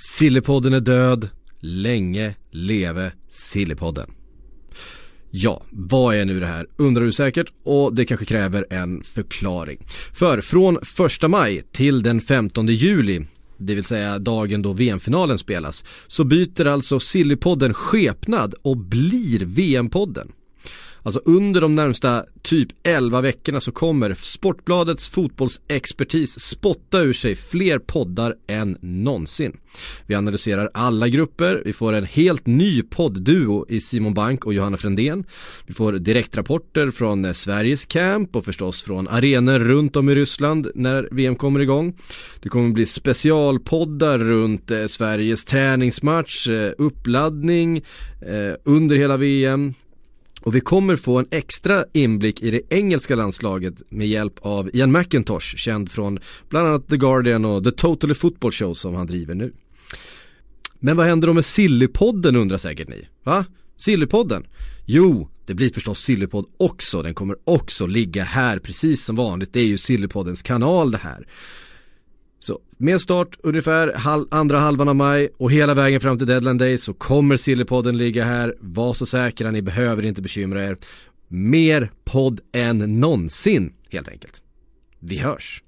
Sillypodden är död. Länge leve Sillypodden. Ja, vad är nu det här? Undrar du säkert, och det kanske kräver en förklaring. För från 1 maj till den 15 juli, det vill säga dagen då VM-finalen spelas, så byter alltså Sillypodden skepnad och blir VM-podden. Alltså under de närmsta typ 11 veckorna så kommer Sportbladets fotbollsexpertis spotta ur sig fler poddar än någonsin. Vi analyserar alla grupper, vi får en helt ny poddduo i Simon Bank och Johanna Frendén. Vi får direktrapporter från Sveriges camp och förstås från arenor runt om i Ryssland när VM kommer igång. Det kommer bli specialpoddar runt Sveriges träningsmatch, uppladdning under hela VM. Och vi kommer få en extra inblick i det engelska landslaget med hjälp av Ian McIntosh, känd från bland annat The Guardian och The Totally Football Show som han driver nu. Men vad händer då med Sillypodden, undrar säkert ni? Va? Sillypodden? Jo, det blir förstås Sillypodd också. Den kommer också ligga här precis som vanligt. Det är ju Sillypoddens kanal det här. Så med start ungefär andra halvan av maj och hela vägen fram till Deadline Day så kommer Sillypodden ligga här. Var så säkra, ni behöver inte bekymra er. Mer podd än någonsin helt enkelt. Vi hörs!